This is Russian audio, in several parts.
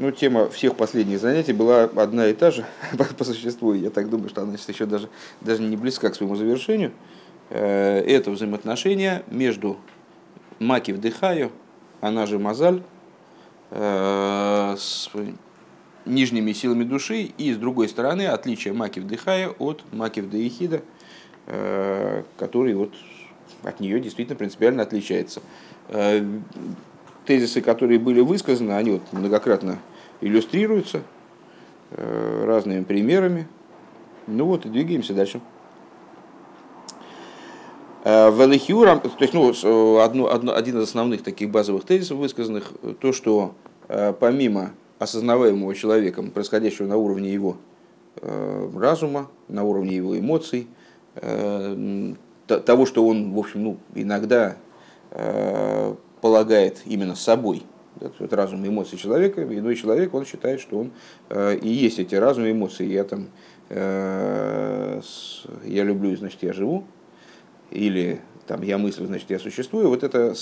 Ну, тема всех последних занятий была одна и та же, по существу. Я так думаю, что она еще даже не близка к своему завершению. Это взаимоотношения между Макив Дехайо, она же Мазаль, с нижними силами души, и, с другой стороны, отличие Макив Дехайо от Макив Деехида, который вот от нее действительно принципиально отличается. Тезисы, которые были высказаны, они вот многократно иллюстрируются разными примерами. Ну вот и двигаемся дальше. То есть, ну, один из основных таких базовых тезисов высказанных, то, что помимо осознаваемого человеком, происходящего на уровне его разума, на уровне его эмоций, того, что он, в общем, ну, иногда полагает именно собой, да, вот разум и эмоции человека, иной человек, он считает, что он и есть эти разум и эмоции. Я там, я люблю, значит, я живу, или там, я мыслю, значит, я существую. Вот это,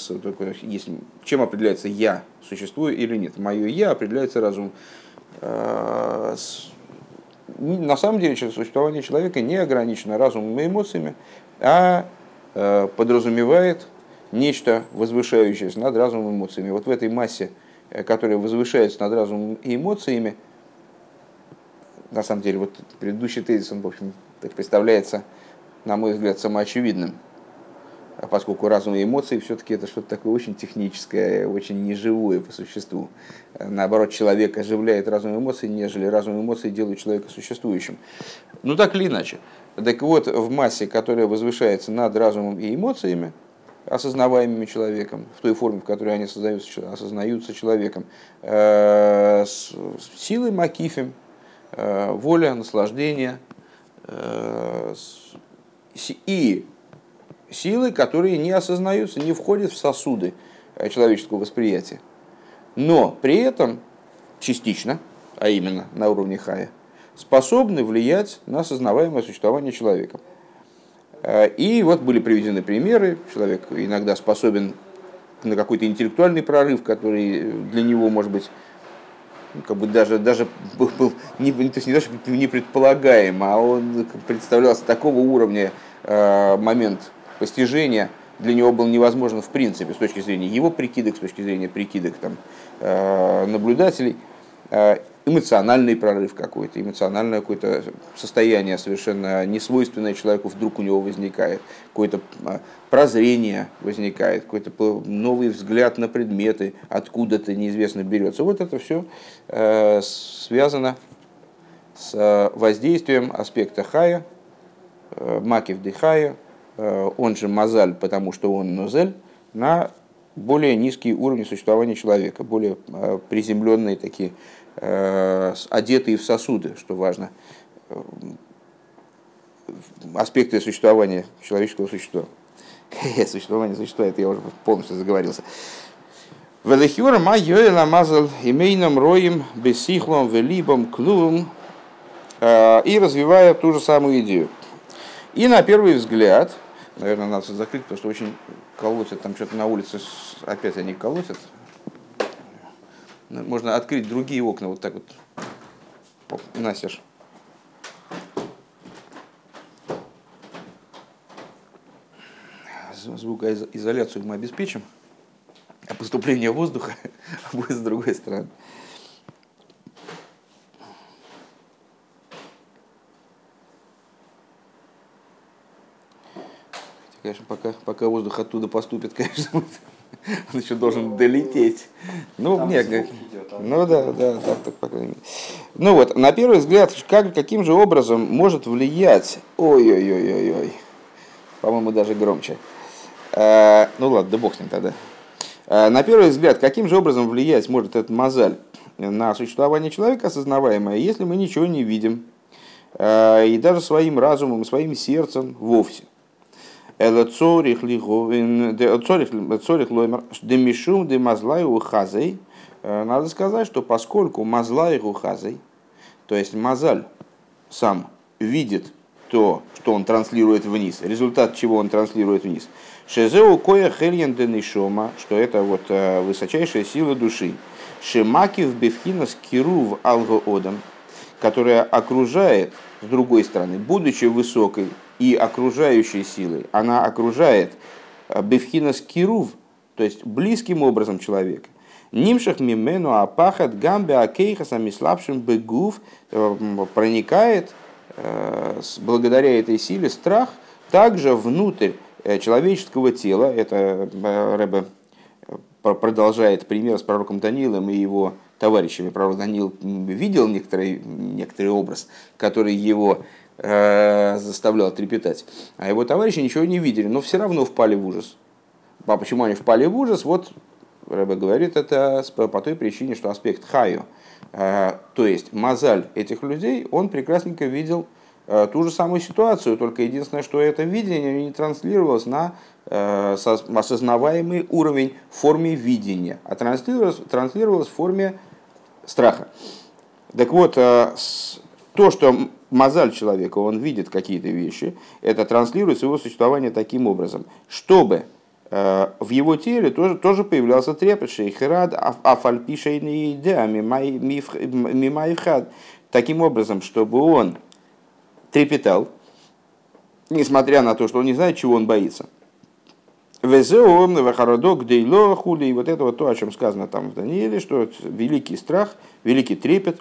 чем определяется я, существую или нет. Мое я определяется разумом. На самом деле, существование человека не ограничено разумом и эмоциями, а подразумевает нечто, возвышающееся над разумом и эмоциями. Вот в этой массе, которая возвышается над разумом и эмоциями, на самом деле, вот предыдущий тезис, он, в общем, так представляется, на мой взгляд, самоочевидным, поскольку разум и эмоции все-таки это что-то такое очень техническое, очень неживое по существу. Наоборот, человек оживляет разум и эмоции, нежели разум и эмоции делают человека существующим. Ну, так или иначе. Так вот, в массе, которая возвышается над разумом и эмоциями, осознаваемыми человеком, в той форме, в которой они осознаются человеком, силой макифим, воля, наслаждение и силы, которые не осознаются, не входят в сосуды человеческого восприятия. Но при этом частично, а именно на уровне хая, способны влиять на осознаваемое существование человека. И вот были приведены примеры. Человек иногда способен на какой-то интеллектуальный прорыв, который для него, может быть, как бы даже был не предполагаем, а он представлялся такого уровня, момент постижения для него был невозможен в принципе с точки зрения его прикидок, с точки зрения прикидок там, наблюдателей. Эмоциональный прорыв какой-то, эмоциональное какое-то состояние, совершенно несвойственное человеку, вдруг у него возникает, какое-то прозрение возникает, какой-то новый взгляд на предметы, откуда-то неизвестно берется. Вот это все связано с воздействием аспекта хая, макив дехая, он же мазаль, потому что он нозель, на более низкие уровни существования человека, более приземленные такие, одетые в сосуды, что важно, аспекты существования человеческого существа. Существование существует, я уже полностью заговорился. Велихюр ма йоэла мазал имейном роем бессихлом велибом клум. И развивая ту же самую идею. И на первый взгляд, наверное, надо закрыть, потому что очень колотят, там что-то на улице, опять они колотят. Можно открыть другие окна, вот так вот. Оп, настежь. Звукоизоляцию мы обеспечим, а поступление воздуха будет с другой стороны. Конечно, пока воздух оттуда поступит, конечно, он еще должен долететь. Ну, нет, ну да, так, по крайней мере. Ну вот, на первый взгляд, каким же образом может влиять... Ой-ой-ой-ой-ой. По-моему, даже громче. Ну ладно, да бог с ним тогда. На первый взгляд, каким же образом влиять может этот мозаль на существование человека осознаваемое, если мы ничего не видим, и даже своим разумом, своим сердцем вовсе? Надо сказать, что поскольку мазлай ухазей, то есть мазаль сам видит то, что он транслирует вниз, результат чего он транслирует вниз, что это вот высочайшая сила души, Шемакив бифхинас кирув алгоодам, которая окружает, с другой стороны, будучи высокой и окружающей силой, она окружает бифхинас кирув, то есть близким образом человека. Нимшах мимену апахат гамбе акейхасами слабшим бегув, проникает благодаря этой силе страх также внутрь человеческого тела. Это Ребе продолжает пример с пророком Даниилом и его товарищами. Пророк Даниил видел некоторый образ, который его заставлял трепетать, а его товарищи ничего не видели, но все равно впали в ужас. А почему они впали в ужас? Вот Ребе говорит, это по той причине, что аспект хайо, то есть мозаль этих людей, он прекрасненько видел ту же самую ситуацию, только единственное, что это видение не транслировалось на осознаваемый уровень в форме видения, а транслировалось в форме страха. Так вот, то, что мозаль человека, он видит какие-то вещи, это транслируется в его существование таким образом, чтобы в его теле тоже появлялся трепет, шейхерад, афальпишейные идея, мимаевхад, таким образом, чтобы он трепетал, несмотря на то, что он не знает, чего он боится. Везеом, вахародок, дейло, хули, и вот это вот то, о чем сказано там в Данииле, что великий страх, великий трепет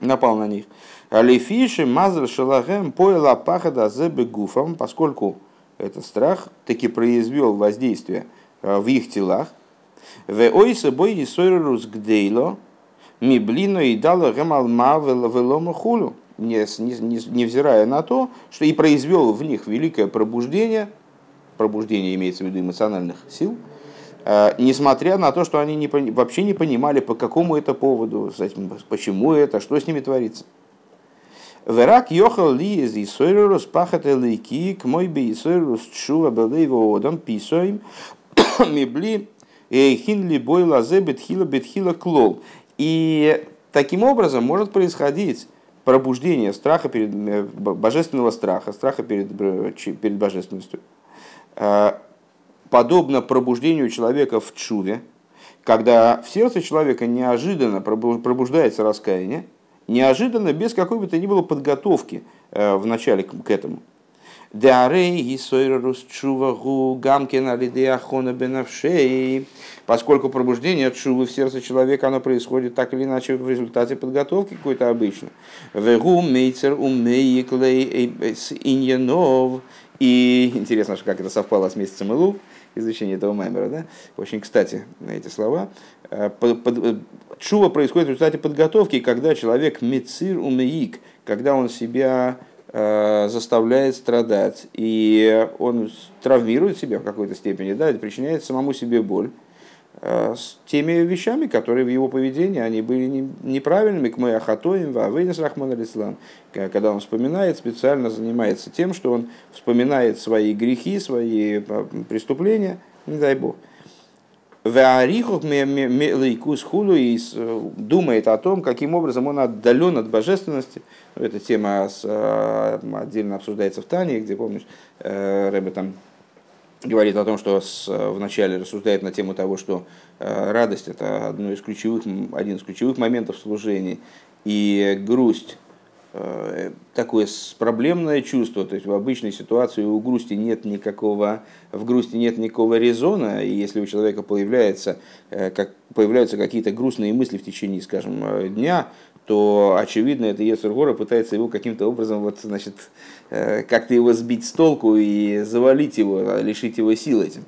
напал на них. Алифиши, мазр, шалагем, поэла, пахада, зебегуфам, поскольку этот страх таки произвел воздействие в их телах. Невзирая на то, что и произвел в них великое пробуждение, пробуждение имеется в виду эмоциональных сил, несмотря на то, что они вообще не понимали, по какому это поводу, почему это, что с ними творится. Верак йохал ли из Исойрус пахат элейки к мой би Исойрус чува белейво одам писоим мебли эйхин ли бой лазе бетхила клол. И таким образом может происходить пробуждение страха перед божественного страха, страха перед божественностью, подобно пробуждению человека в чуве, когда в сердце человека неожиданно пробуждается раскаяние, неожиданно, без какой бы то ни было подготовки в начале к этому. Поскольку пробуждение тшувы в сердце человека, оно происходит так или иначе в результате подготовки какой-то обычно. И интересно, как это совпало с месяцем Элул, изучение этого маймера, да? Очень кстати эти слова. Тшува происходит в результате подготовки, когда человек мецир умеик, когда он себя заставляет страдать, и он травмирует себя в какой-то степени, да, и причиняет самому себе боль с теми вещами, которые в его поведении они были неправильными, к моя хатоим ва вейнес рахман алислам, когда он вспоминает, специально занимается тем, что он вспоминает свои грехи, свои преступления, не дай бог. И думает о том, каким образом он отдален от божественности. Эта тема отдельно обсуждается в Тане, где, помнишь, Ребе там говорит о том, что вначале рассуждает на тему того, что радость – это один из ключевых моментов служения, и грусть – такое проблемное чувство. То есть в обычной ситуации в грусти нет никакого резона, и если у человека появляются какие-то грустные мысли в течение, скажем, дня, то, очевидно, это Йецер Гора пытается его каким-то образом как-то его сбить с толку и завалить его, лишить его сил этим.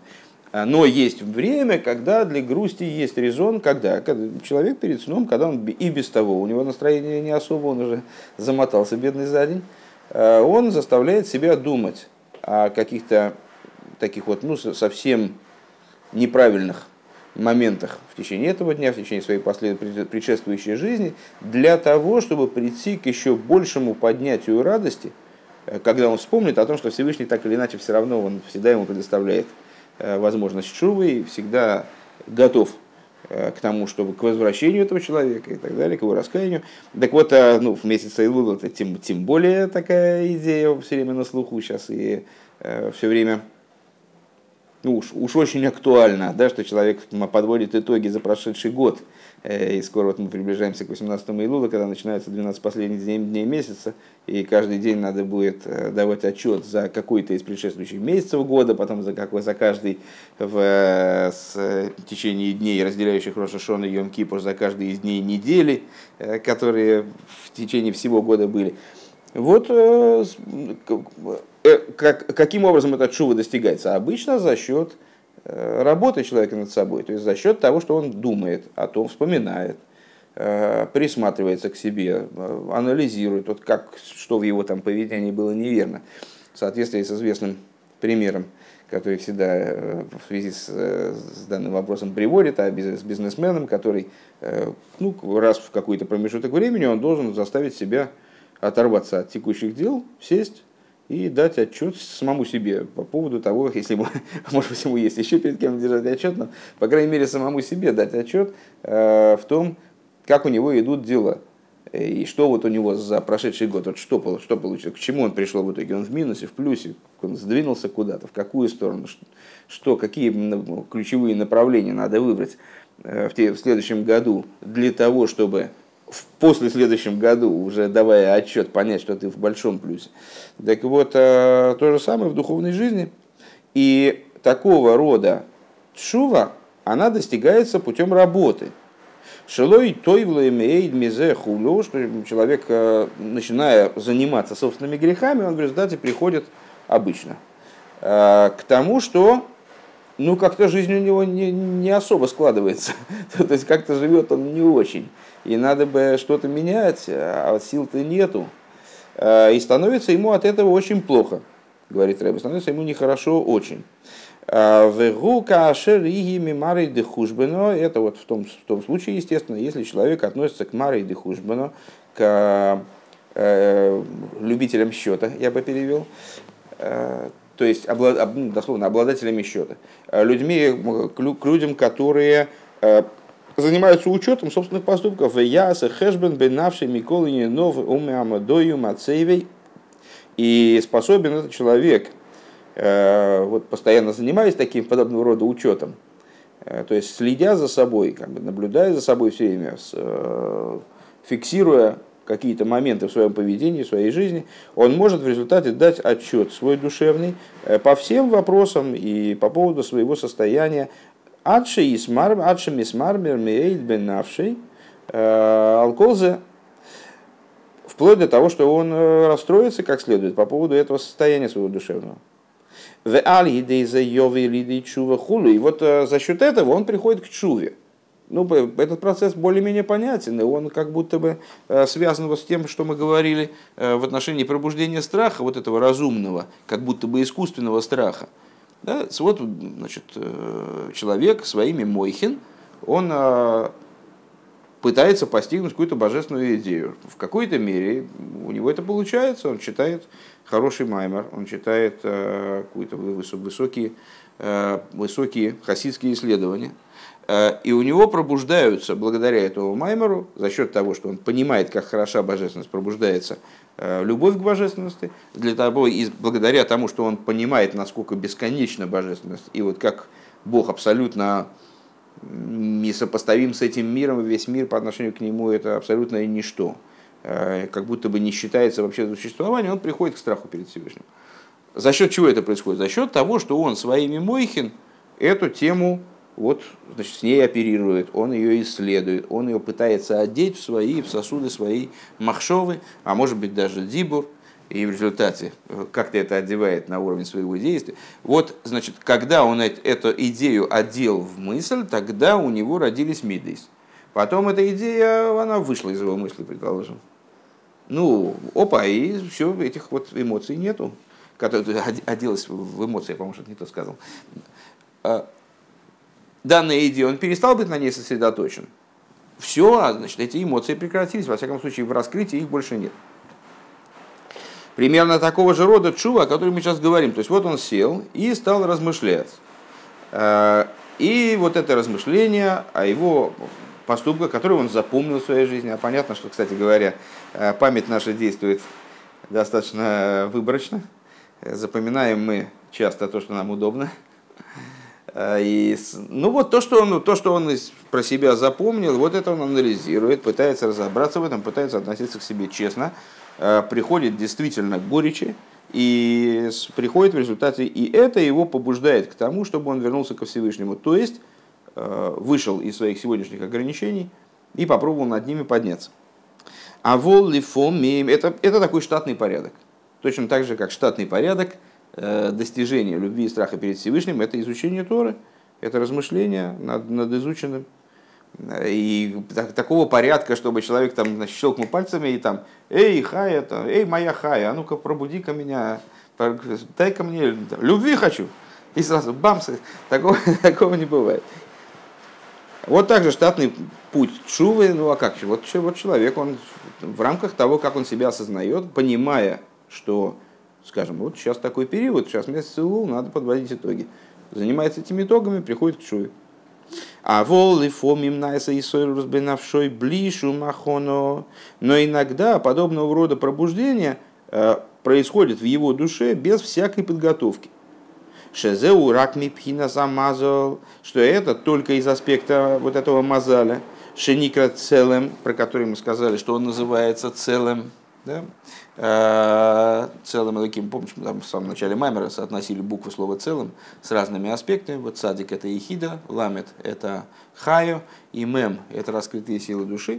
Но есть время, когда для грусти есть резон, когда человек перед сном, когда он и без того, у него настроение не особо, он уже замотался бедный за день, он заставляет себя думать о каких-то таких вот, совсем неправильных моментах в течение этого дня, в течение своей предшествующей жизни, для того, чтобы прийти к еще большему поднятию радости, когда он вспомнит о том, что Всевышний так или иначе все равно, он всегда ему предоставляет возможность шувы и всегда готов к тому, чтобы к возвращению этого человека и так далее, к его раскаянию. Так вот, в месяц Элул это тем более такая идея все время на слуху сейчас и все время уж очень актуально, да, что человек подводит итоги за прошедший год, И скоро вот мы приближаемся к 18 Илула, когда начинаются 12 последних дней месяца, и каждый день надо будет давать отчет за какой-то из предшествующих месяцев года, потом за каждый в течение дней, разделяющих Рош ха-Шана и Йом-Кипур, за каждый из дней недели, которые в течение всего года были. Вот каким образом эта тшува достигается? Обычно за счет работы человека над собой, то есть за счет того, что он думает, о том вспоминает, присматривается к себе, анализирует, вот как, что в его там поведении было неверно. В соответствии с известным примером, который всегда в связи с данным вопросом приводит, а с бизнесменом, который раз в какой-то промежуток времени он должен заставить себя оторваться от текущих дел, сесть и дать отчет самому себе по поводу того, если, может быть, ему есть еще перед кем держать отчет, но, по крайней мере, самому себе дать отчет в том, как у него идут дела. И что вот у него за прошедший год, вот что получилось, к чему он пришел в итоге, он в минусе, в плюсе, он сдвинулся куда-то, в какую сторону, какие ключевые направления надо выбрать в следующем году для того, чтобы после следующем году, уже давая отчет, понять, что ты в большом плюсе. Так вот, то же самое в духовной жизни. И такого рода тшува, она достигается путем работы. Шелой тойвло имеет мизе хуло, что человек, начиная заниматься собственными грехами, он в результате приходит обычно к тому, что как-то жизнь у него не особо складывается. То есть как-то живет он не очень. И надо бы что-то менять, а сил-то нету. И становится ему от этого очень плохо, говорит Ребе, становится ему нехорошо очень. Это вот в том случае, естественно, если человек относится к марей де хушбено, к любителям счета, я бы перевел, то есть дословно обладателями счета, к людям, которые занимаются учетом собственных поступков. И способен этот человек, вот, постоянно занимаясь таким подобного рода учетом, то есть следя за собой, как бы наблюдая за собой все время, фиксируя какие-то моменты в своем поведении, в своей жизни, он может в результате дать отчет свой душевный по всем вопросам и по поводу своего состояния. Адши мисмармер миэйд бенавши алкозе, вплоть до того, что он расстроится как следует по поводу этого состояния своего душевного. И вот за счет этого он приходит к тшуве. Этот процесс более-менее понятен, и он как будто бы связан вот с тем, что мы говорили в отношении пробуждения страха, вот этого разумного, как будто бы искусственного страха. Да, вот, значит, человек своими мойхин, он пытается постигнуть какую-то божественную идею. В какой-то мере у него это получается, он читает хороший маймер, он читает какие-то высокие хасидские исследования. И у него пробуждаются, благодаря этому маймеру, за счет того, что он понимает, как хороша божественность, пробуждается любовь к божественности. Для того, и благодаря тому, что он понимает, насколько бесконечна божественность, и вот как Бог абсолютно несопоставим с этим миром, весь мир по отношению к нему это абсолютное ничто, как будто бы не считается вообще за существование, он приходит к страху перед Всевышним. За счет чего это происходит? За счет того, что он своими мойхин эту тему, вот, значит, с ней оперирует, он ее исследует, он ее пытается одеть в сосуды свои махшовы, а может быть даже дибур, и в результате как-то это одевает на уровень своего действия. Вот, значит, когда он эту идею одел в мысль, тогда у него родились мидейс. Потом эта идея, она вышла из его мысли, предположим. И все, этих вот эмоций нету. Которые оделась в эмоции, я, по-моему, что-то не то сказал. Данная идея, он перестал быть на ней сосредоточен. Все, значит, эти эмоции прекратились. Во всяком случае, в раскрытии их больше нет. Примерно такого же рода тшува, о котором мы сейчас говорим. То есть, вот он сел и стал размышлять. И вот это размышление о его поступках, которые он запомнил в своей жизни. А понятно, что, кстати говоря, память наша действует достаточно выборочно. Запоминаем мы часто то, что нам удобно. И, ну вот то, что он про себя запомнил, вот это он анализирует, пытается разобраться в этом, пытается относиться к себе честно, приходит действительно к горечи, и приходит в результате, и это его побуждает к тому, чтобы он вернулся ко Всевышнему, то есть вышел из своих сегодняшних ограничений и попробовал над ними подняться. А вол лифом меем, это такой штатный порядок, точно так же, как штатный порядок достижения любви и страха перед Всевышним, это изучение Торы, это размышление над изученным. И такого порядка, чтобы человек там щелкнул пальцами и там, эй, хая, там, эй, моя хая, а ну-ка пробуди-ка меня, дай-ка мне, любви хочу. И сразу бамс, такого не бывает. Вот так же штатный путь тшувы, ну а как же, вот человек, он в рамках того, как он себя осознает, понимая, что, скажем, вот сейчас такой период, сейчас месяц Элул, надо подводить итоги. Занимается этими итогами, приходит к тшуве. А волы фомим найса и сойрус бенавшой блишу махоно. Но иногда подобного рода пробуждение происходит в его душе без всякой подготовки. Шезеу ракми пхина замазал, что это только из аспекта вот этого мазаля. Шеникра целым, про который мы сказали, что он называется целым. Да? Целым таким, помнишь, там в самом начале Маймера соотносили буквы слова целым с разными аспектами. Вот цадик это ехида, ламет это хайо, и мем это раскрытые силы души.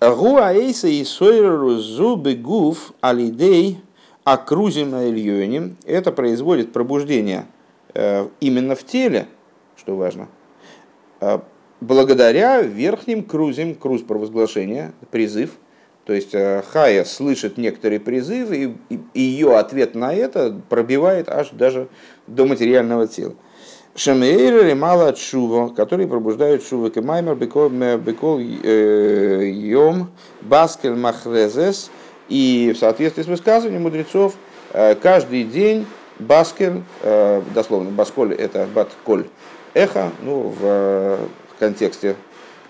Гуаэйса и сойру зубы гуф алидей акрузима ильёним. Это производит пробуждение именно в теле, что важно, благодаря верхним крузим, круз провозглашения, призыв. То есть Хая слышит некоторые призывы, и ее ответ на это пробивает аж даже до материального тела. Шамейры мало от шува, которые пробуждают шувы кемаймер, бекол йом, баскель махрезес. И в соответствии с высказыванием мудрецов, каждый день баскель, дословно басколь это батколь эхо, ну в контексте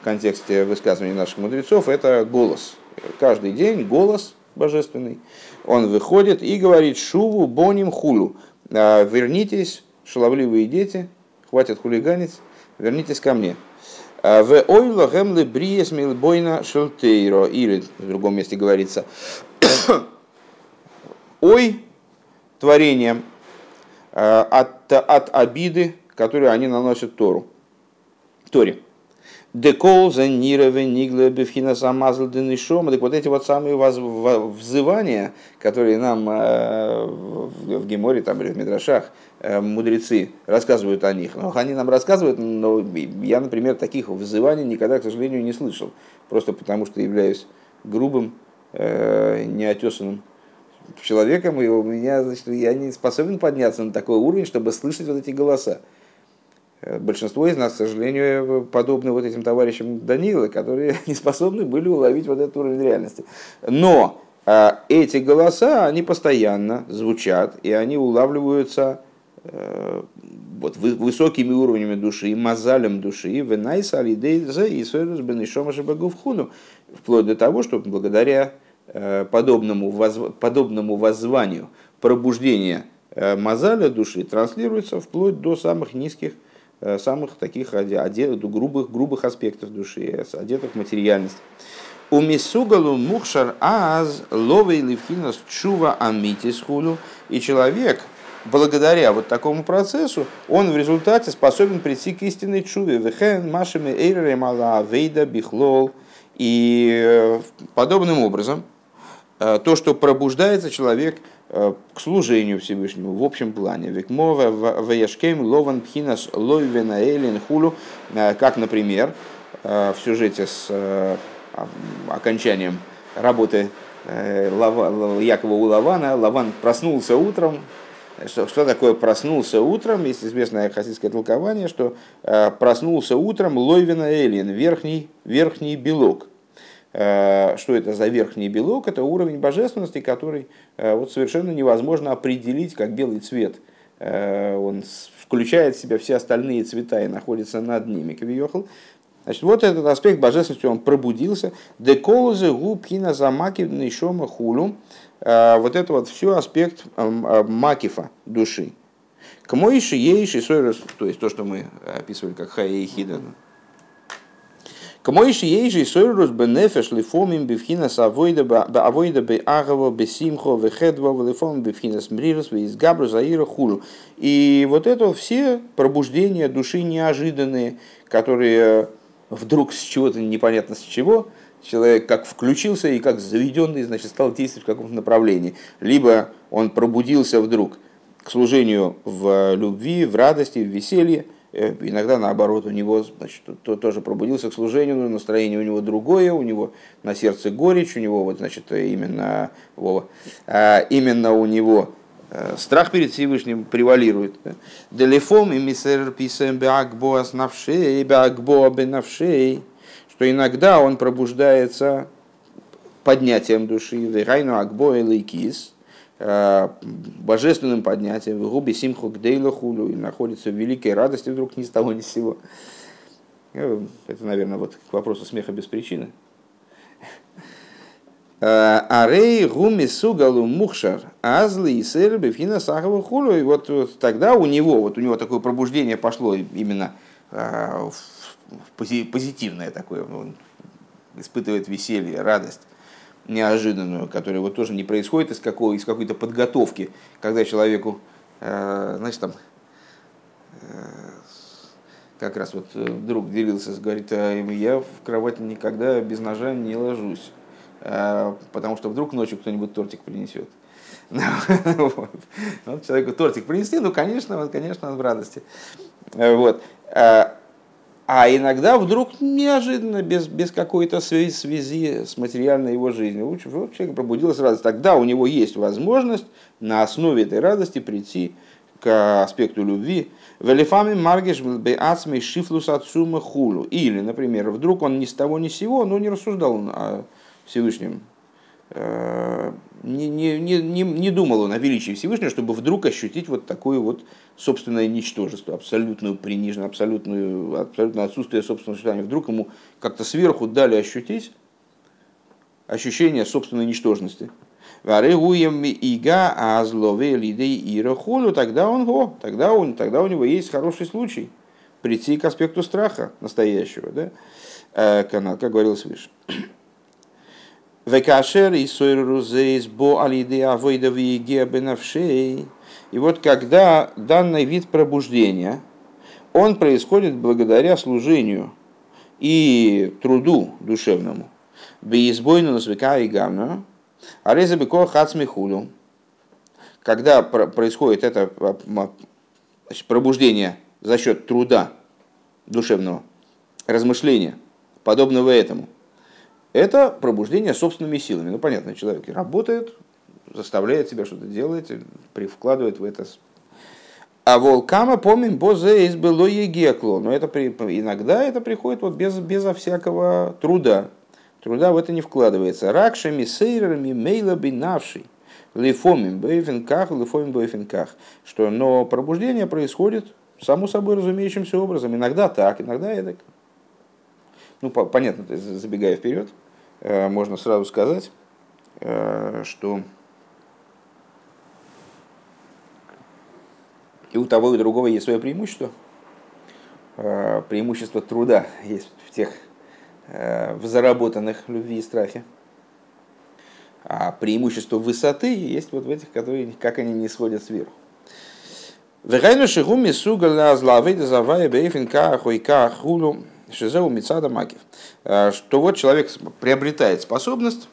высказываний наших мудрецов это голос. Каждый день голос божественный, он выходит и говорит «Шуву боним хулю», «Вернитесь, шаловливые дети, хватит хулиганить, вернитесь ко мне». «Ве ойла гэмлэ бриес милбойна шелтейро», или в другом месте говорится «Ой, творением от обиды, которую они наносят Торе». Так вот эти вот самые взывания, которые нам в Геморе там, или в Мидрашах мудрецы рассказывают о них. Но они нам рассказывают, но я, например, таких взываний никогда, к сожалению, не слышал. Просто потому, что являюсь грубым, неотесанным человеком, и у меня, значит, я не способен подняться на такой уровень, чтобы слышать вот эти голоса. Большинство из нас, к сожалению, подобны вот этим товарищам Даниила, которые не способны были уловить вот этот уровень реальности. Но эти голоса, они постоянно звучат, и они улавливаются вот, высокими уровнями души, мазалем души, вплоть до того, что благодаря подобному воззванию пробуждение мазаля души транслируется вплоть до самых низких, самых таких грубых аспектов души, одетых в материальность. У мисугалу мухшар аз ловей левхинас чува амитис хулю. И человек, благодаря вот такому процессу, он в результате способен прийти к истинной чуве. Вехен машами эйререм ала вейда бихлол. И подобным образом, то, что пробуждается человек к служению Всевышнему в общем плане. Как, например, в сюжете с окончанием работы Якова у Лавана. Лаван проснулся утром. Что такое проснулся утром? Есть известное хасидское толкование, что проснулся утром Лойвена Элин, верхний белок. Что это за верхний белок? Это уровень божественности, который вот, совершенно невозможно определить, как белый цвет. Он включает в себя все остальные цвета и находится над ними. Значит, вот этот аспект божественности, он пробудился. Деколозы губкина замакивны шома хулю. Вот это вот все аспект макифа души, К Моише, Ейши, Сойрос, то есть то, что мы описывали как Хаейхида. К Моише, Ейши, Сойрос, Бенефеш, Лифомим, Бифхинас, Авойда, Беагова, Бесимхо, Вехедва, Лифом, Бифхинас, Мрирос, Визгабру, Заира, Хулу. И вот это все пробуждения души неожиданные, которые вдруг с чего-то непонятно с чего, человек как включился и как заведенный, значит, стал действовать в каком-то направлении. Либо он пробудился вдруг к служению в любви, в радости, в веселье. Иногда, наоборот, у него, значит, тоже пробудился к служению, настроение у него другое, у него на сердце горечь, у него, вот, значит, именно у него страх перед Всевышним превалирует. Делефом и мисер писем беакбо оснавшей, беакбо бенавшей. Что иногда он пробуждается поднятием души, верайну акбо элейкис, божественным поднятием, в губи симху гдейлахулю, и находится в великой радости вдруг ни с того ни с сего. Это, наверное, вот к вопросу смеха без причины. Арей гуми сугалу мухшар, азли и серби фина сахава хулю. И вот тогда у него такое пробуждение пошло именно в позитивное такое, он испытывает веселье, радость неожиданную, которая вот тоже не происходит из какой-то подготовки, когда человеку, значит, там, как раз вот друг делился, говорит, я в кровать никогда без ножа не ложусь, потому что вдруг ночью кто-нибудь тортик принесет. Вот. Человеку тортик принесли, ну, конечно, он в радости. Вот. А иногда вдруг неожиданно, без какой-то связи с материальной его жизнью, у человека пробудилась радость. Тогда у него есть возможность на основе этой радости прийти к аспекту любви. Или, например, вдруг он ни с того ни с сего, но не рассуждал о Всевышнем, не думал он о величии Всевышнего, чтобы вдруг ощутить вот такое вот собственное ничтожество, абсолютную приниженность, абсолютное отсутствие собственного желания. Вдруг ему как-то сверху дали ощутить ощущение собственной ничтожности. Тогда у него есть хороший случай прийти к аспекту страха настоящего, да? Как говорилось выше. И вот когда данный вид пробуждения, он происходит благодаря служению и труду душевному, когда происходит это, значит, пробуждение за счет труда душевного, размышления, подобного этому. Это пробуждение собственными силами. Ну, понятно, человек работает, заставляет себя что-то делать, вкладывает в это. А волкама помним бозе из было егекло. Но это иногда это приходит вот безо всякого труда. Труда в это не вкладывается. Ракшами, сейрами, мейлаби навши. Лифомим бэйфинках, лифомим бэйфинках. Что, но пробуждение происходит само собой разумеющимся образом. Иногда так, иногда эдак. Ну, понятно, забегая вперед, можно сразу сказать, что и у того, и у другого есть свое преимущество. Преимущество труда есть в заработанных любви и страхе. А преимущество высоты есть вот в этих, которые, как они не сходят сверху. Шизеу Мицада Макев, что вот человек приобретает способность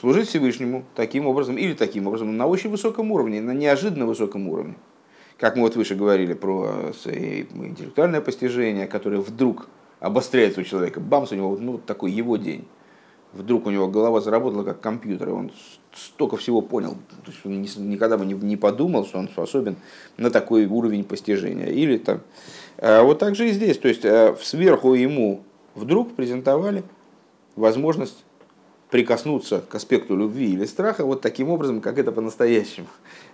служить Всевышнему таким образом или таким образом на очень высоком уровне, на неожиданно высоком уровне. Как мы вот выше говорили про интеллектуальное постижение, которое вдруг обостряется у человека. Бамс, у него ну, такой его день. Вдруг у него голова заработала как компьютер, и он столько всего понял. То есть он никогда бы не подумал, что он способен на такой уровень постижения. Или там... Вот так же и здесь. То есть сверху ему вдруг презентовали возможность прикоснуться к аспекту любви или страха вот таким образом, как это по-настоящему,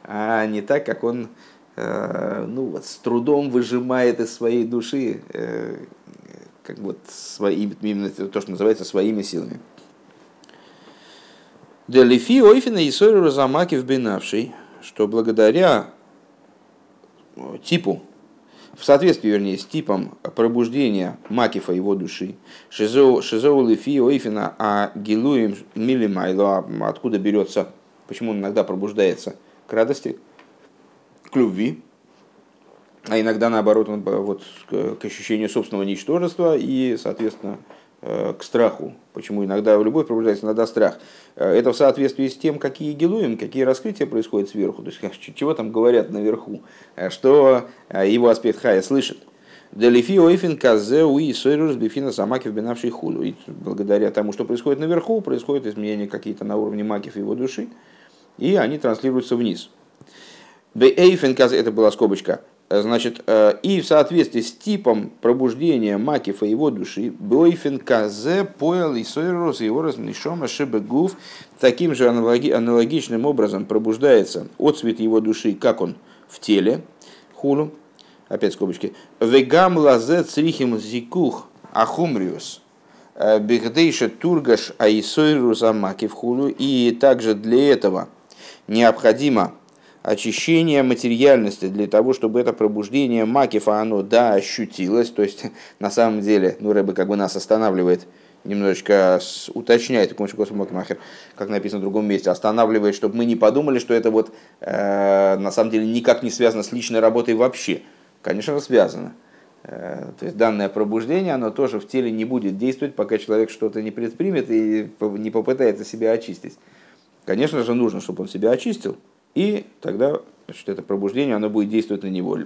а не так, как он с трудом выжимает из своей души как вот именно то, что называется своими силами. Делифи ойфина и сойру розамаки вбинавший, что благодаря типу, в соответствии, вернее, с типом пробуждения Макифа его души, Шизоу Лифи Оифина, а Гилуим Милимайло, откуда берется, почему он иногда пробуждается к радости, к любви, а иногда, наоборот, он вот, к ощущению собственного ничтожества и, соответственно, к страху. Почему иногда любовь пробуждается, иногда страх. Это в соответствии с тем, какие гилуим, какие раскрытия происходят сверху. То есть, чего там говорят наверху, что его аспект хая слышит. И благодаря тому, что происходит наверху, происходят изменения какие-то на уровне макев его души, и они транслируются вниз. Это была скобочка. Значит, и в соответствии с типом пробуждения Макифа его души, Бойфен Казе, Поэл и Сойрус, его разнишома Шебегуф, таким же аналогичным образом пробуждается отцвет его души, как он в теле, хулу, опять скобочки, Вегам Лазе Црихим Зикух Ахумриус, Бигдейша Тургаш Айсойруса Макиф хулу, и также для этого необходимо очищение материальности для того, чтобы это пробуждение Макифа, оно, да, ощутилось. То есть, на самом деле, ну, Рэбе как бы нас останавливает, немножечко уточняет, как написано в другом месте, останавливает, чтобы мы не подумали, что это вот на самом деле никак не связано с личной работой вообще. Конечно, связано. То есть, данное пробуждение, оно тоже в теле не будет действовать, пока человек что-то не предпримет и не попытается себя очистить. Конечно же, нужно, чтобы он себя очистил. И тогда, значит, это пробуждение, оно будет действовать на него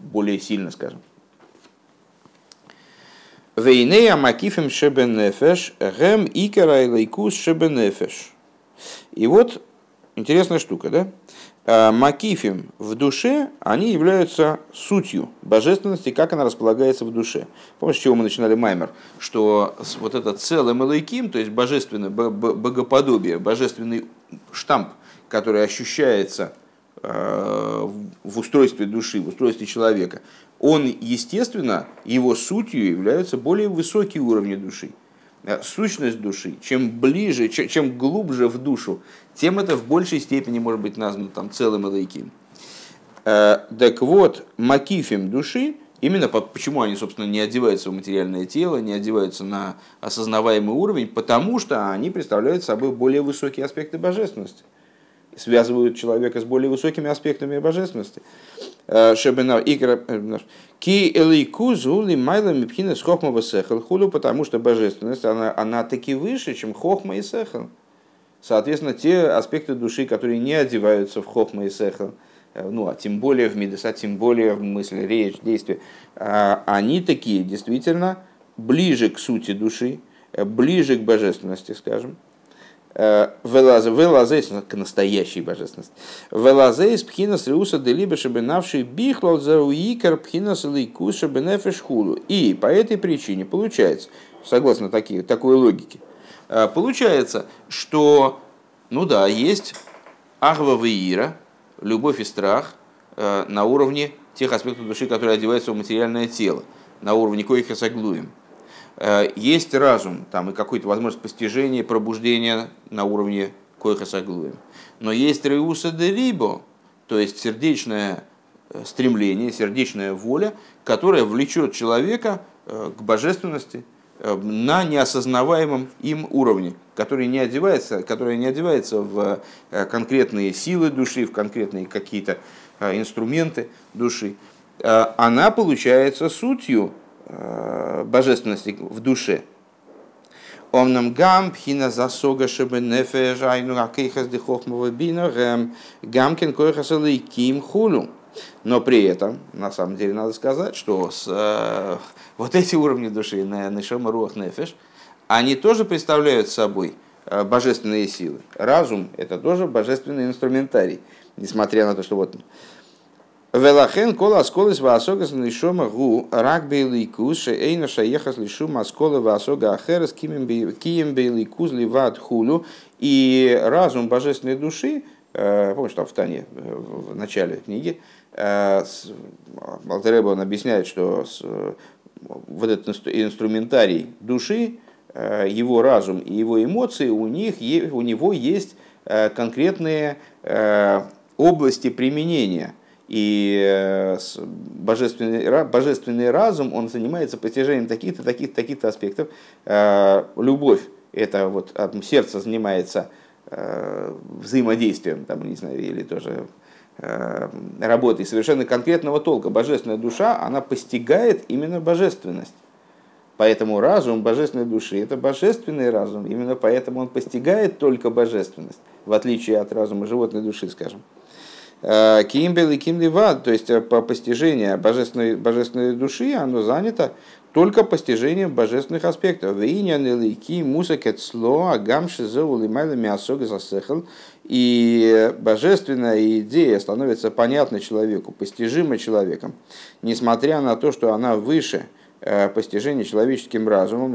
более сильно, скажем. Вейнея макифем шебенефеш, гэм икара илайкус шебенефеш. И вот интересная штука, да? Макифем в душе, они являются сутью божественности, как она располагается в душе. Помнишь, с чего мы начинали маймер? Что вот это целым илайким, то есть божественное богоподобие, божественный штамп, который ощущается в устройстве души, в устройстве человека, он, естественно, его сутью являются более высокие уровни души. Сущность души, чем ближе, чем глубже в душу, тем это в большей степени может быть названо там, целым элейким. Так вот, макифим души, именно почему они, собственно, не одеваются в материальное тело, не одеваются на осознаваемый уровень, потому что они представляют собой более высокие аспекты божественности. Связывают человека с более высокими аспектами божественности. Потому что божественность, она таки выше, чем хохма и сехл. Соответственно, те аспекты души, которые не одеваются в хохма и сехл, ну, а тем более в мидаса, тем более в мысли, речь, действия, они такие действительно ближе к сути души, ближе к божественности, скажем. Велазейс к настоящей божественности. Велазейс пхинас реуса делибе шабенавший бихлал зауикар пхинас лейкус шабенефеш хулу. И по этой причине получается, согласно такой логике, получается, что, ну да, есть ахва веира, любовь и страх на уровне тех аспектов души, которые одеваются в материальное тело, на уровне коиха саглуем. Есть разум там, и какая-то возможность постижения, пробуждения на уровне койхасаглуем. Но есть реуса де рибо, то есть сердечное стремление, сердечная воля, которая влечет человека к божественности на неосознаваемом им уровне, который не одевается в конкретные силы души, в конкретные какие-то инструменты души. Она получается сутью божественности в душе. Но при этом, на самом деле, надо сказать, что вот эти уровни души, нешома, руах, нефеш, они тоже представляют собой божественные силы. Разум – это тоже божественный инструментарий, несмотря на то, что вот... Велахен кола осколы с ваасога с нишома гу рак бейликус шеэйна шаехас лишума осколы ваасога ахерас кием бейликус ливат хулю. И разум божественной души, помнишь, там в Тане, в начале книги, Алтер Ребе объясняет, что вот этот инструментарий души, его разум и его эмоции, у него есть конкретные области применения. И божественный разум, он занимается постижением таких-то, таких-то, таких-то аспектов. Любовь, это вот от сердца занимается взаимодействием, там, не знаю, или тоже работой совершенно конкретного толка. Божественная душа, она постигает именно божественность. Поэтому разум божественной души – это божественный разум. Именно поэтому он постигает только божественность, в отличие от разума животной души, скажем. Кимбел и кимливад, то есть постижение божественной души, оно занято только постижением божественных аспектов. И божественная идея становится понятна человеку, постижима человеком, несмотря на то, что она выше постижения человеческим разумом.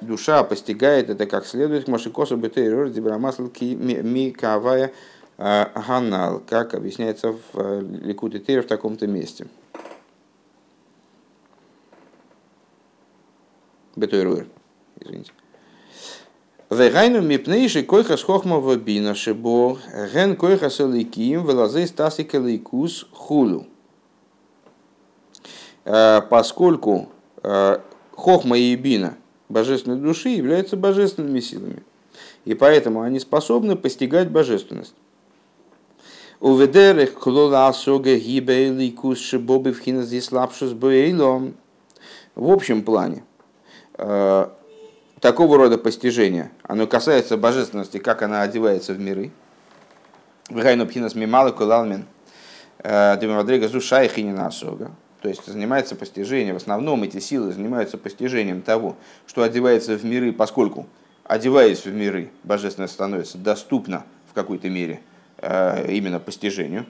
Душа постигает это как следует, как объясняется в Ликут и Тейра в таком-то месте. Бетойруэр, извините. Вегайну мипнейши койхас хохмова бина шибо, ген койхас эликим, велазей стасик эликус хулу. Поскольку хохма и бина божественной души являются божественными силами, и поэтому они способны постигать божественность. В общем плане такого рода постижение, оно касается божественности, как она одевается в миры. То есть занимается постижением, в основном эти силы занимаются постижением того, что одевается в миры, поскольку, одеваясь в миры, божественность становится доступна в какой-то мере именно постижению.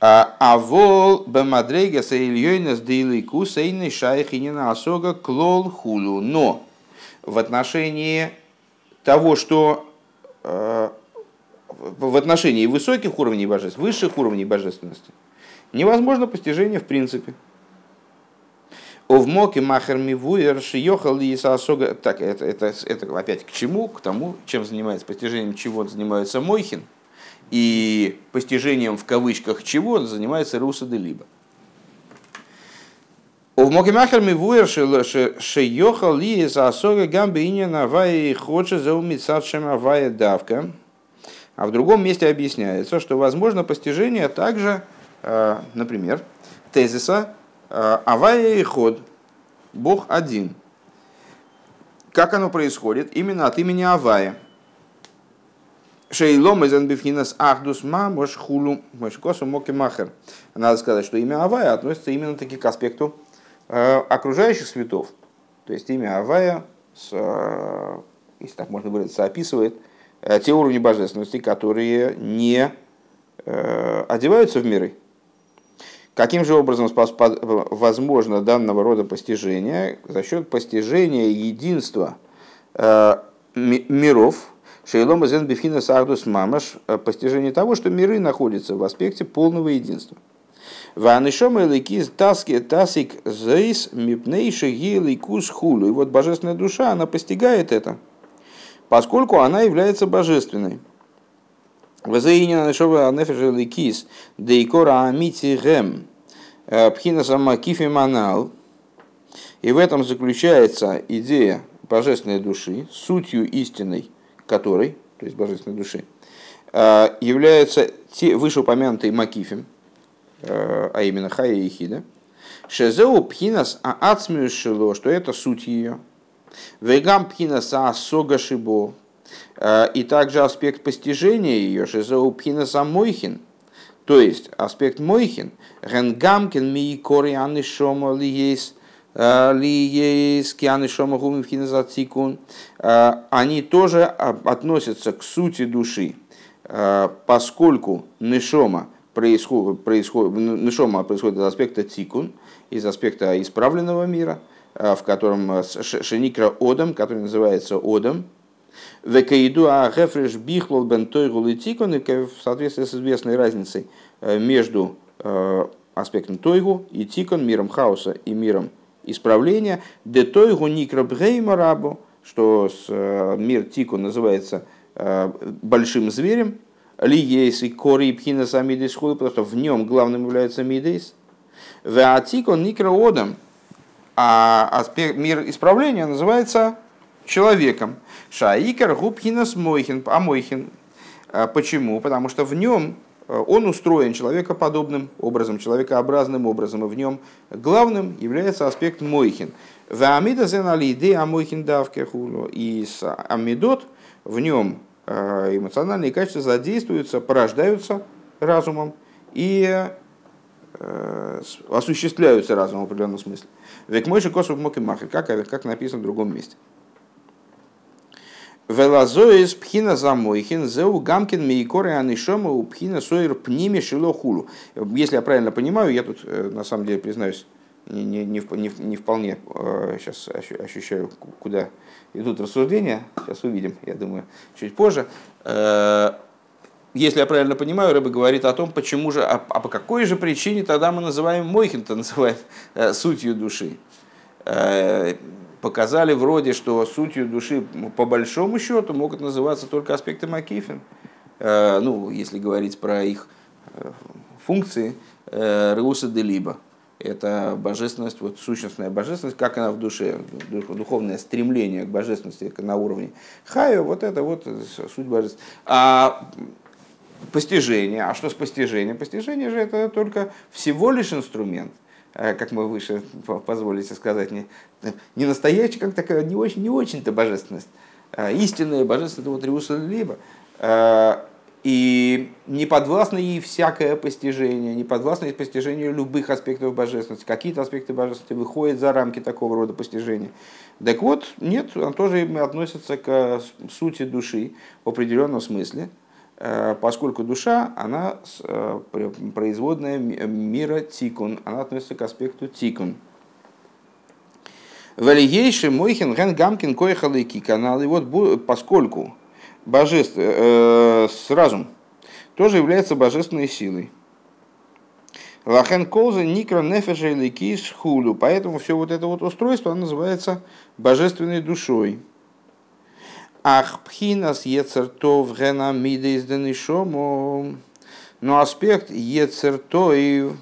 Авол бамадрейга саильёйнес дейлику сейны шайхинина асога клол хулу. Но в отношении того, что в отношении высоких уровней божественности, высших уровней божественности, невозможно постижение в принципе. Так, это опять к чему? К тому, чем занимается постижением чего-то, занимается Мойхин. И постижением в кавычках чего-то занимается Руса де Либа. А в другом месте объясняется, что возможно постижение также, например, тезиса «Авая и Ход» – «Бог один». Как оно происходит? Именно от имени Авая. «Шейлом из анбифнинас ахдус ма мош хулу мош косу моки махер». Надо сказать, что имя Авая относится именно таки к аспекту окружающих светов. То есть имя Авая, если так можно говорить, описывает те уровни божественности, которые не одеваются в миры. Каким же образом возможно данного рода постижение? За счет постижения единства миров, постижение того, что миры находятся в аспекте полного единства. И вот божественная душа, она постигает это, поскольку она является божественной. И в этом заключается идея божественной души, сутью истинной которой, то есть божественной души, являются те вышеупомянутые макифим, а именно Хая и Ехида, что это суть ее, и также аспект постижения ее, шизоу пхинаса мойхин, то есть аспект мойхин, генгамкин ми кори анишома ли ейс ки анишома гуми пхинаса цикун, они тоже относятся к сути души, поскольку нишома происходит из аспекта цикун, из аспекта исправленного мира, в котором шеникра одам, который называется одам, в соответствии с известной разницей между аспектом тойгу и тикон, миром хаоса и миром исправления, де тойгу никра бгейма рабу, что мир тикон называется большим зверем, лиейс и кори пхинас амидейс хулы, потому что в нем главным является амидейс. Веатик он никроодом, а мир исправления называется человеком. Шаикар губхинас мойхин, амойхин. Почему? Потому что в нем он устроен человекоподобным образом, человекообразным образом, и в нем главным является аспект мойхин. И амидот, в нем эмоциональные качества задействуются, порождаются разумом и осуществляются разумом в определенном смысле. Век мойши косов мок и махер, как написано в другом месте. Велазоис пхина замойхин зеу гамкин мейкоры анишома у пхина соир пниме шилохулу. Если я правильно понимаю, я тут на самом деле признаюсь, не вполне сейчас ощущаю, куда идут рассуждения. Сейчас увидим, я думаю, чуть позже. Если я правильно понимаю, Ребе говорит о том, почему же, по какой же причине тогда мы называем Мойхин-то, называем сутью души. Показали вроде, что сутью души по большому счету могут называться только аспекты Макифин. Ну, если говорить про их функции, Реуса де Либа. Это божественность, вот сущностная божественность, как она в душе, духовное стремление к божественности на уровне хаю, вот это вот суть божественности. А постижение, а что с постижением? Постижение же это только всего лишь инструмент, как мы выше, позволите сказать, не настоящая, как такая, не очень-то божественность, истинная божественность, вот Реуса де Либа. И не подвластно ей всякое постижение, не подвластно ей постижению любых аспектов божественности. Какие-то аспекты божественности выходят за рамки такого рода постижения. Так вот, нет, он тоже относится к сути души в определенном смысле, поскольку душа, она производная мира тикун, она относится к аспекту тикун. Валиейши мойхин ген гамкин койхалы киканал. И вот поскольку разум тоже является божественной силой. Лахен колза никра нефеша ликис хулю. Поэтому все вот это вот устройство оно называется божественной душой. Ах пхинас ецертов генамидейс денишомо. Но аспект ецертоев.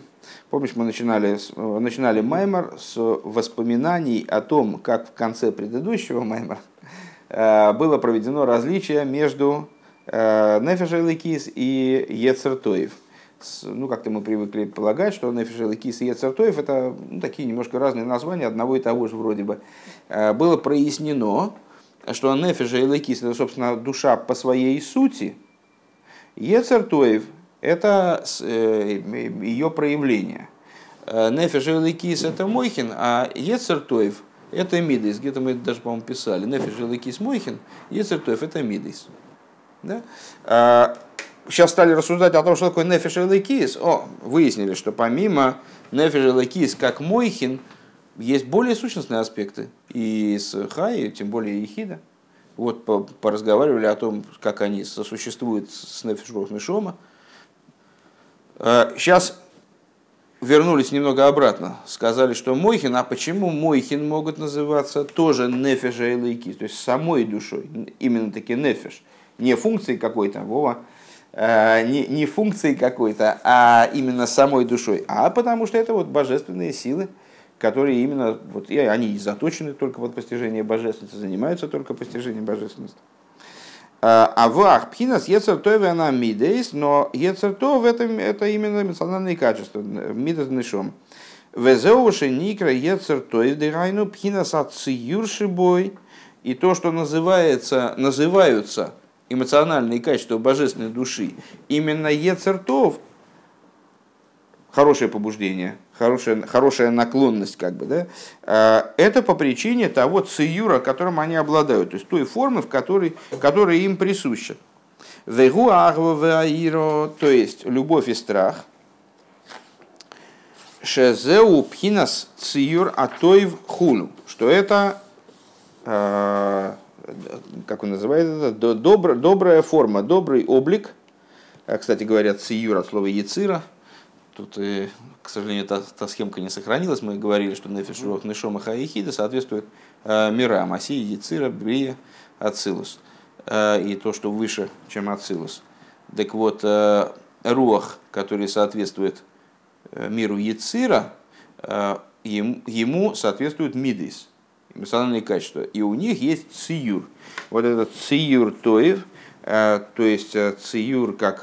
Помнишь, мы начинали маймар с воспоминаний о том, как в конце предыдущего маймара было проведено различие между нефеш элокис и ецер тоев. Ну, как-то мы привыкли полагать, что нефеш элокис и ецер тоев это такие немножко разные названия одного и того же вроде бы. Было прояснено, что нефеш элокис это, собственно, душа по своей сути. Ецер тоев это ее проявление. Нефеш элокис это мойхин, а ецер тоев это мидейс, где-то мы даже, по-моему, писали. Нефеш элокис мойхин, ецер тоев это мидейс. Да? Сейчас стали рассуждать о том, что такое нефеш элокис. Выяснили, что помимо нефеш элокис как мойхин, есть более сущностные аспекты. И с хай, тем более ехида. Вот поразговаривали о том, как они сосуществуют с нефеш руах нишома. Сейчас вернулись немного обратно, сказали, что мойхин, а почему мойхин могут называться тоже нефеш элокис, то есть самой душой, именно таки нефеш, не функцией какой-то, Вова, не функцией какой-то, а именно самой душой, а потому что это вот божественные силы, которые именно, вот, и они и заточены только под постижение божественности, занимаются только постижением божественности. А вах пхинас ецертов она мидейс, но ецертов это именно эмоциональные качества мидейс нишом. Везеуши никра ецертов дырайну пхинас ациюршибой, и то, что называются эмоциональные качества божественной души, именно ецертов хорошее побуждение, хорошая наклонность, как бы, да, это по причине того циюра, которым они обладают, то есть той формы, которая им присуща. То есть любовь и страх. Шезеу пхинас циюр атоев хуну. Что это, как он называет это, добрая форма, добрый облик. Кстати говоря, циюр от слова яцира. Тут, к сожалению, та схемка не сохранилась. Мы говорили, что нефеш руах нишома хая ехида соответствует мирам. Оси, Яцира, Брия, Ацилус. и то, что выше, чем ацилус. Так вот, руах, который соответствует миру Яцира, ему соответствует мидис, эмоциональные качества. И у них есть циюр. Вот этот циюр тоев, то есть циюр как...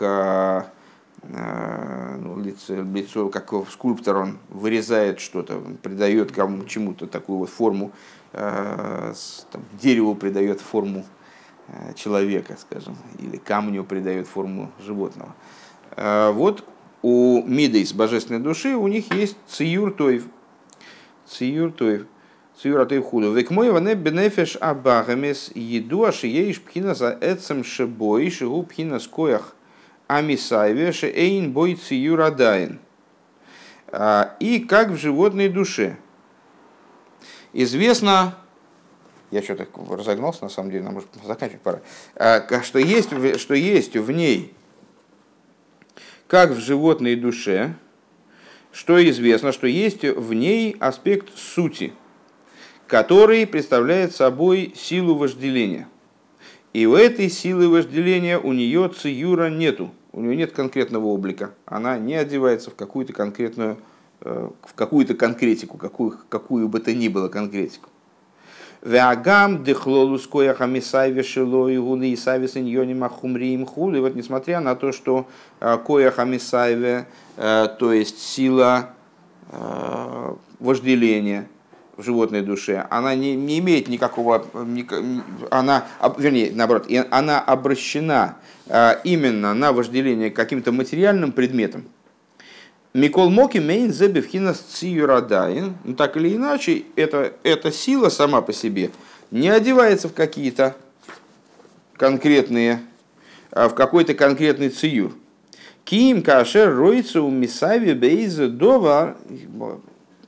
лицо, как скульптор, он вырезает что-то, придает кому чему-то такую вот форму, там, дереву придает форму человека, скажем, или камню придает форму животного. Вот у мидейс, божественной души, у них есть циюр тоев, циюр атоев худу. Векмой ване бенефеш абагамес еду ашиеиш пхина за эцем шебой шигу пхина скоях. И как в животной душе. Известно, я что-то разогнался, на самом деле, нам уже заканчивать пора, что есть в ней, как в животной душе, что известно, что есть в ней аспект сути, который представляет собой силу вожделения. И у этой силы вожделения у нее циюра нету, у нее нет конкретного облика, она не одевается в какую-то конкретную, в какую-то конкретику, какую бы то ни было конкретику. Веагам дехлолускоя хамисайве шилой гуны и савис иньонима хумриим худы. Вот несмотря на то, что коя хамисайве, то есть сила вожделения, в животной душе, она не имеет никакого, она обращена именно на вожделение каким-то материальным предметом. Микол Моки мейн зебевхинас циюрадаин. Ну так или иначе, эта сила сама по себе не одевается в какие-то конкретные, в какой-то конкретный циюр. Ким кашер роится у мисави бейзе довар.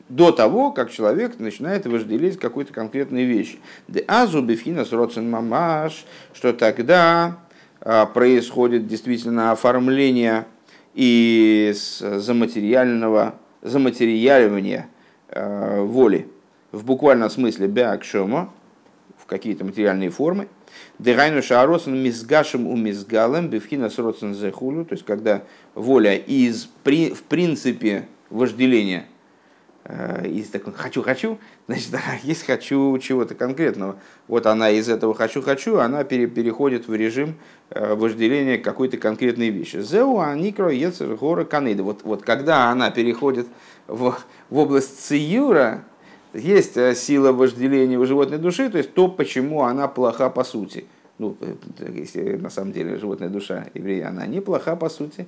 До того, как человек начинает вожделеть какую-то конкретную вещь. Де азу бифинас роцен мамаш, что тогда происходит действительно оформление и заматериаливание воли в буквальном смысле беакшома, в какие-то материальные формы. Де гайнуша роцен мизгашем у мизгалем бифинас роцен зехулю, то есть когда воля из в принципе вожделения, из такого «хочу-хочу», значит, есть «хочу» чего-то конкретного. Вот она из этого «хочу-хочу», она переходит в режим вожделения какой-то конкретной веци. «Зеу аникро ецер гора канейда». Вот когда она переходит в область циюра, есть сила вожделения у животной души, то есть то, почему она плоха по сути. Ну, если на самом деле животная душа еврея, она не плоха по сути.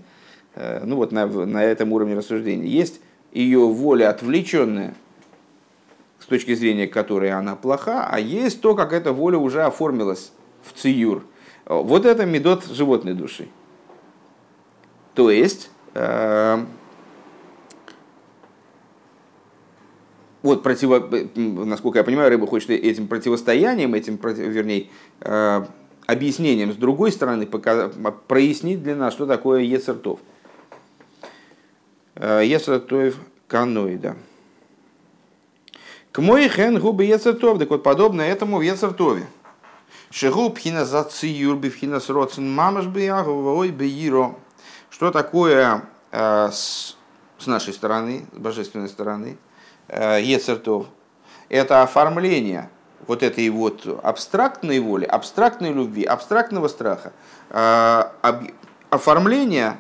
Ну вот на этом уровне рассуждения есть ее воля отвлеченная, с точки зрения которой она плоха, а есть то, как эта воля уже оформилась в циюр. Вот это медот животной души. То есть, вот насколько я понимаю, Рыба хочет этим противостоянием, объяснением с другой стороны прояснить для нас, что такое ецертов. Ецер тоев каноида. Кмой хэн губы ецер тов. Так вот, подобно этому в ецер тове. Шигу пхина за циюр бифхина с родцин мамаш бияговой бииро. Что такое с нашей стороны, с божественной стороны, ецер тов? Это оформление вот этой вот абстрактной воли, абстрактной любви, абстрактного страха. Оформление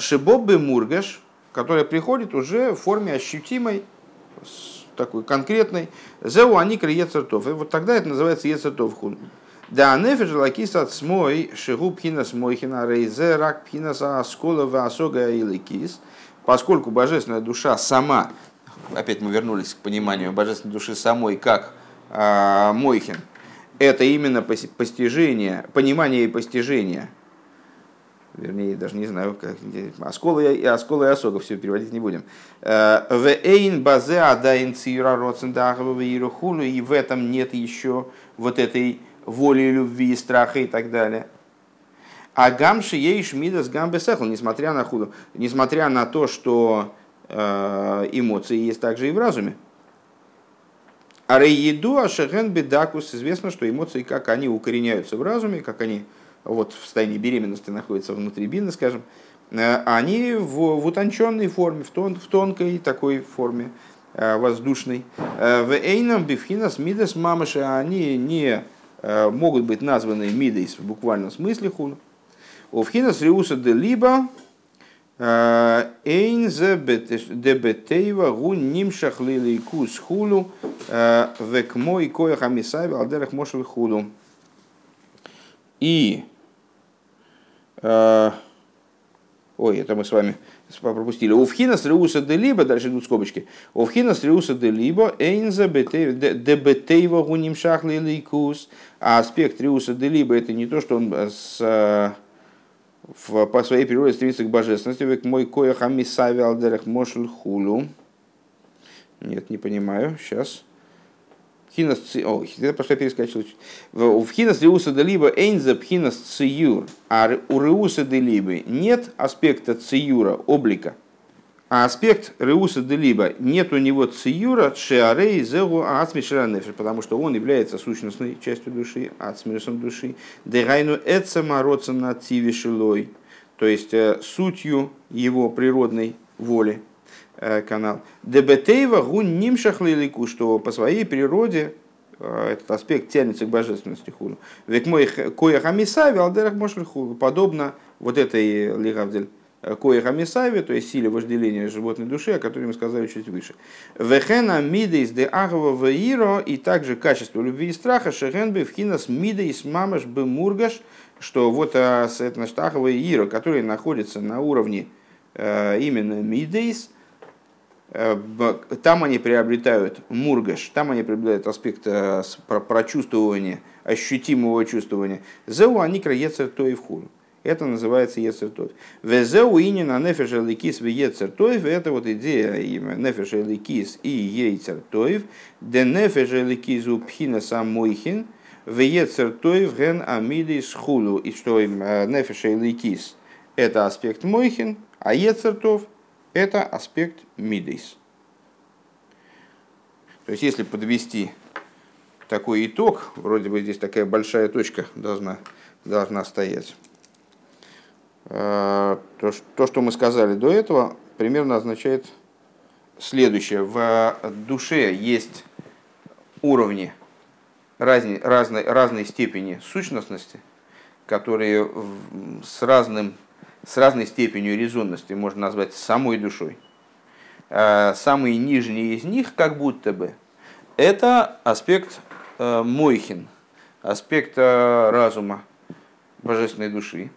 шибобы мургаш, которая приходит уже в форме ощутимой, такой конкретной. «Зеу аникр ецер тов». И вот тогда это называется ецер тов хун. «Да нефеш лакис от смой, шигу пхинас мойхина, рейзе рак пхинас аскола ваасога иликис». Поскольку божественная душа сама, опять мы вернулись к пониманию божественной души самой, как мойхин, это именно постижение, понимание и постижение. Вернее, даже не знаю, как осколы и осога, все переводить не будем. И в этом нет еще вот этой воли, любви, страха и так далее. А гамши ей шмидас гамбесехл, несмотря на худу, несмотря на то, что эмоции есть также и в разуме. Арейеду ашехен бедакус. Известно, что эмоции, как они укореняются в разуме, как они вот в состоянии беременности находятся внутри бины, скажем, они в утонченной форме, в тонкой такой форме, воздушной. В эйнам бифхинас мидас мамаши, они не могут быть названы мидейс в буквальном смысле хуна. Овхинас риуса де либо эйнзе дебетейва гун нимшах лиликус хулу векмой коя хамисай валдерах мошел хулу. И ой, это мы с вами пропустили. Овхинас риуса де либо, дальше идут скобочки. Овхинас риуса де либо эйнзе дебетейва гун нимшах лиликус. А аспект риуса де либо это не то, что он с по своей природе стремится к божественности. Век мой коях амисави алдерах мошель хулу. Нет, не понимаю. Сейчас. Хинас ци... О, я пошла перескочила. В хинас риуса де либо эйнзе пхинас циюр. А у риуса де либо нет аспекта циюра, облика. А аспект риуса де либо нет у него циюра, шеарей зэгу ацмишранефер. Потому что он является сущностной частью души, ацмирусом души. Дэгайну эцамароцам на цивишилой. То есть сутью его природной воли канал. Дебетейва гун нимшахлилику, что по своей природе этот аспект тянется к божественности хуну. Ведь мой коя хамисави алдерах мошль хуну. Подобно вот этой лигавдель. Коя хамисави, то есть силе вожделения животной души, о которой мы сказали чуть выше. Вехена мидейс де агва веиро, и также качество любви и страха, шехенбе вхинас мидейс мамаш бемургаш, что вот это значит агва веиро, которые находятся на уровне именно мидейс, там они приобретают мургаш, там они приобретают аспект прочувствования, ощутимого чувствования. Зеу они краецер то и в хуру. Это называется ецертоев. Везеу инина нефеша ликис ве ецертоев. Это вот идея нефеша ликис и ецертоев. Де нефеша ликис у пхина самойхин ве ецертоев ген амидис хулу. И что им нефеша ликис это аспект мойхин, а ецертов это аспект мидис. То есть если подвести такой итог, вроде бы здесь такая большая точка должна стоять. То, что мы сказали до этого, примерно означает следующее. В душе есть уровни разной степени сущностности, которые с разной степенью резонности можно назвать самой душой. Самый нижний из них, как будто бы, это аспект мойхин, аспект разума божественной души.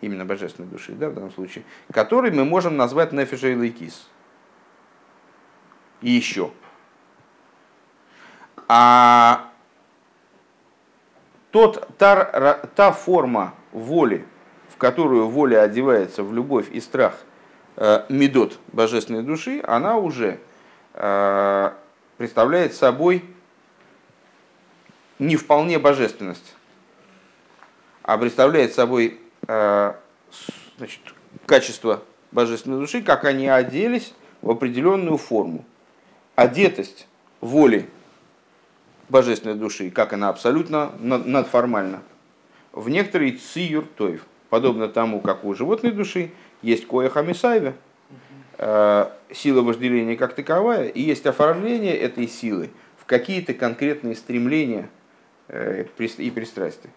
Именно божественной души, да, в данном случае, который мы можем назвать нефеш элокис. И еще. А та форма воли, в которую воля одевается в любовь и страх, медот божественной души, она уже представляет собой не вполне божественность, а представляет собой, значит, качество божественной души, как они оделись в определенную форму. Одетость воли божественной души, как она абсолютно надформальна. В некоторые циюртоев, подобно тому, как у животной души, есть коя хамисайве, сила вожделения как таковая, и есть оформление этой силы в какие-то конкретные стремления и пристрастия.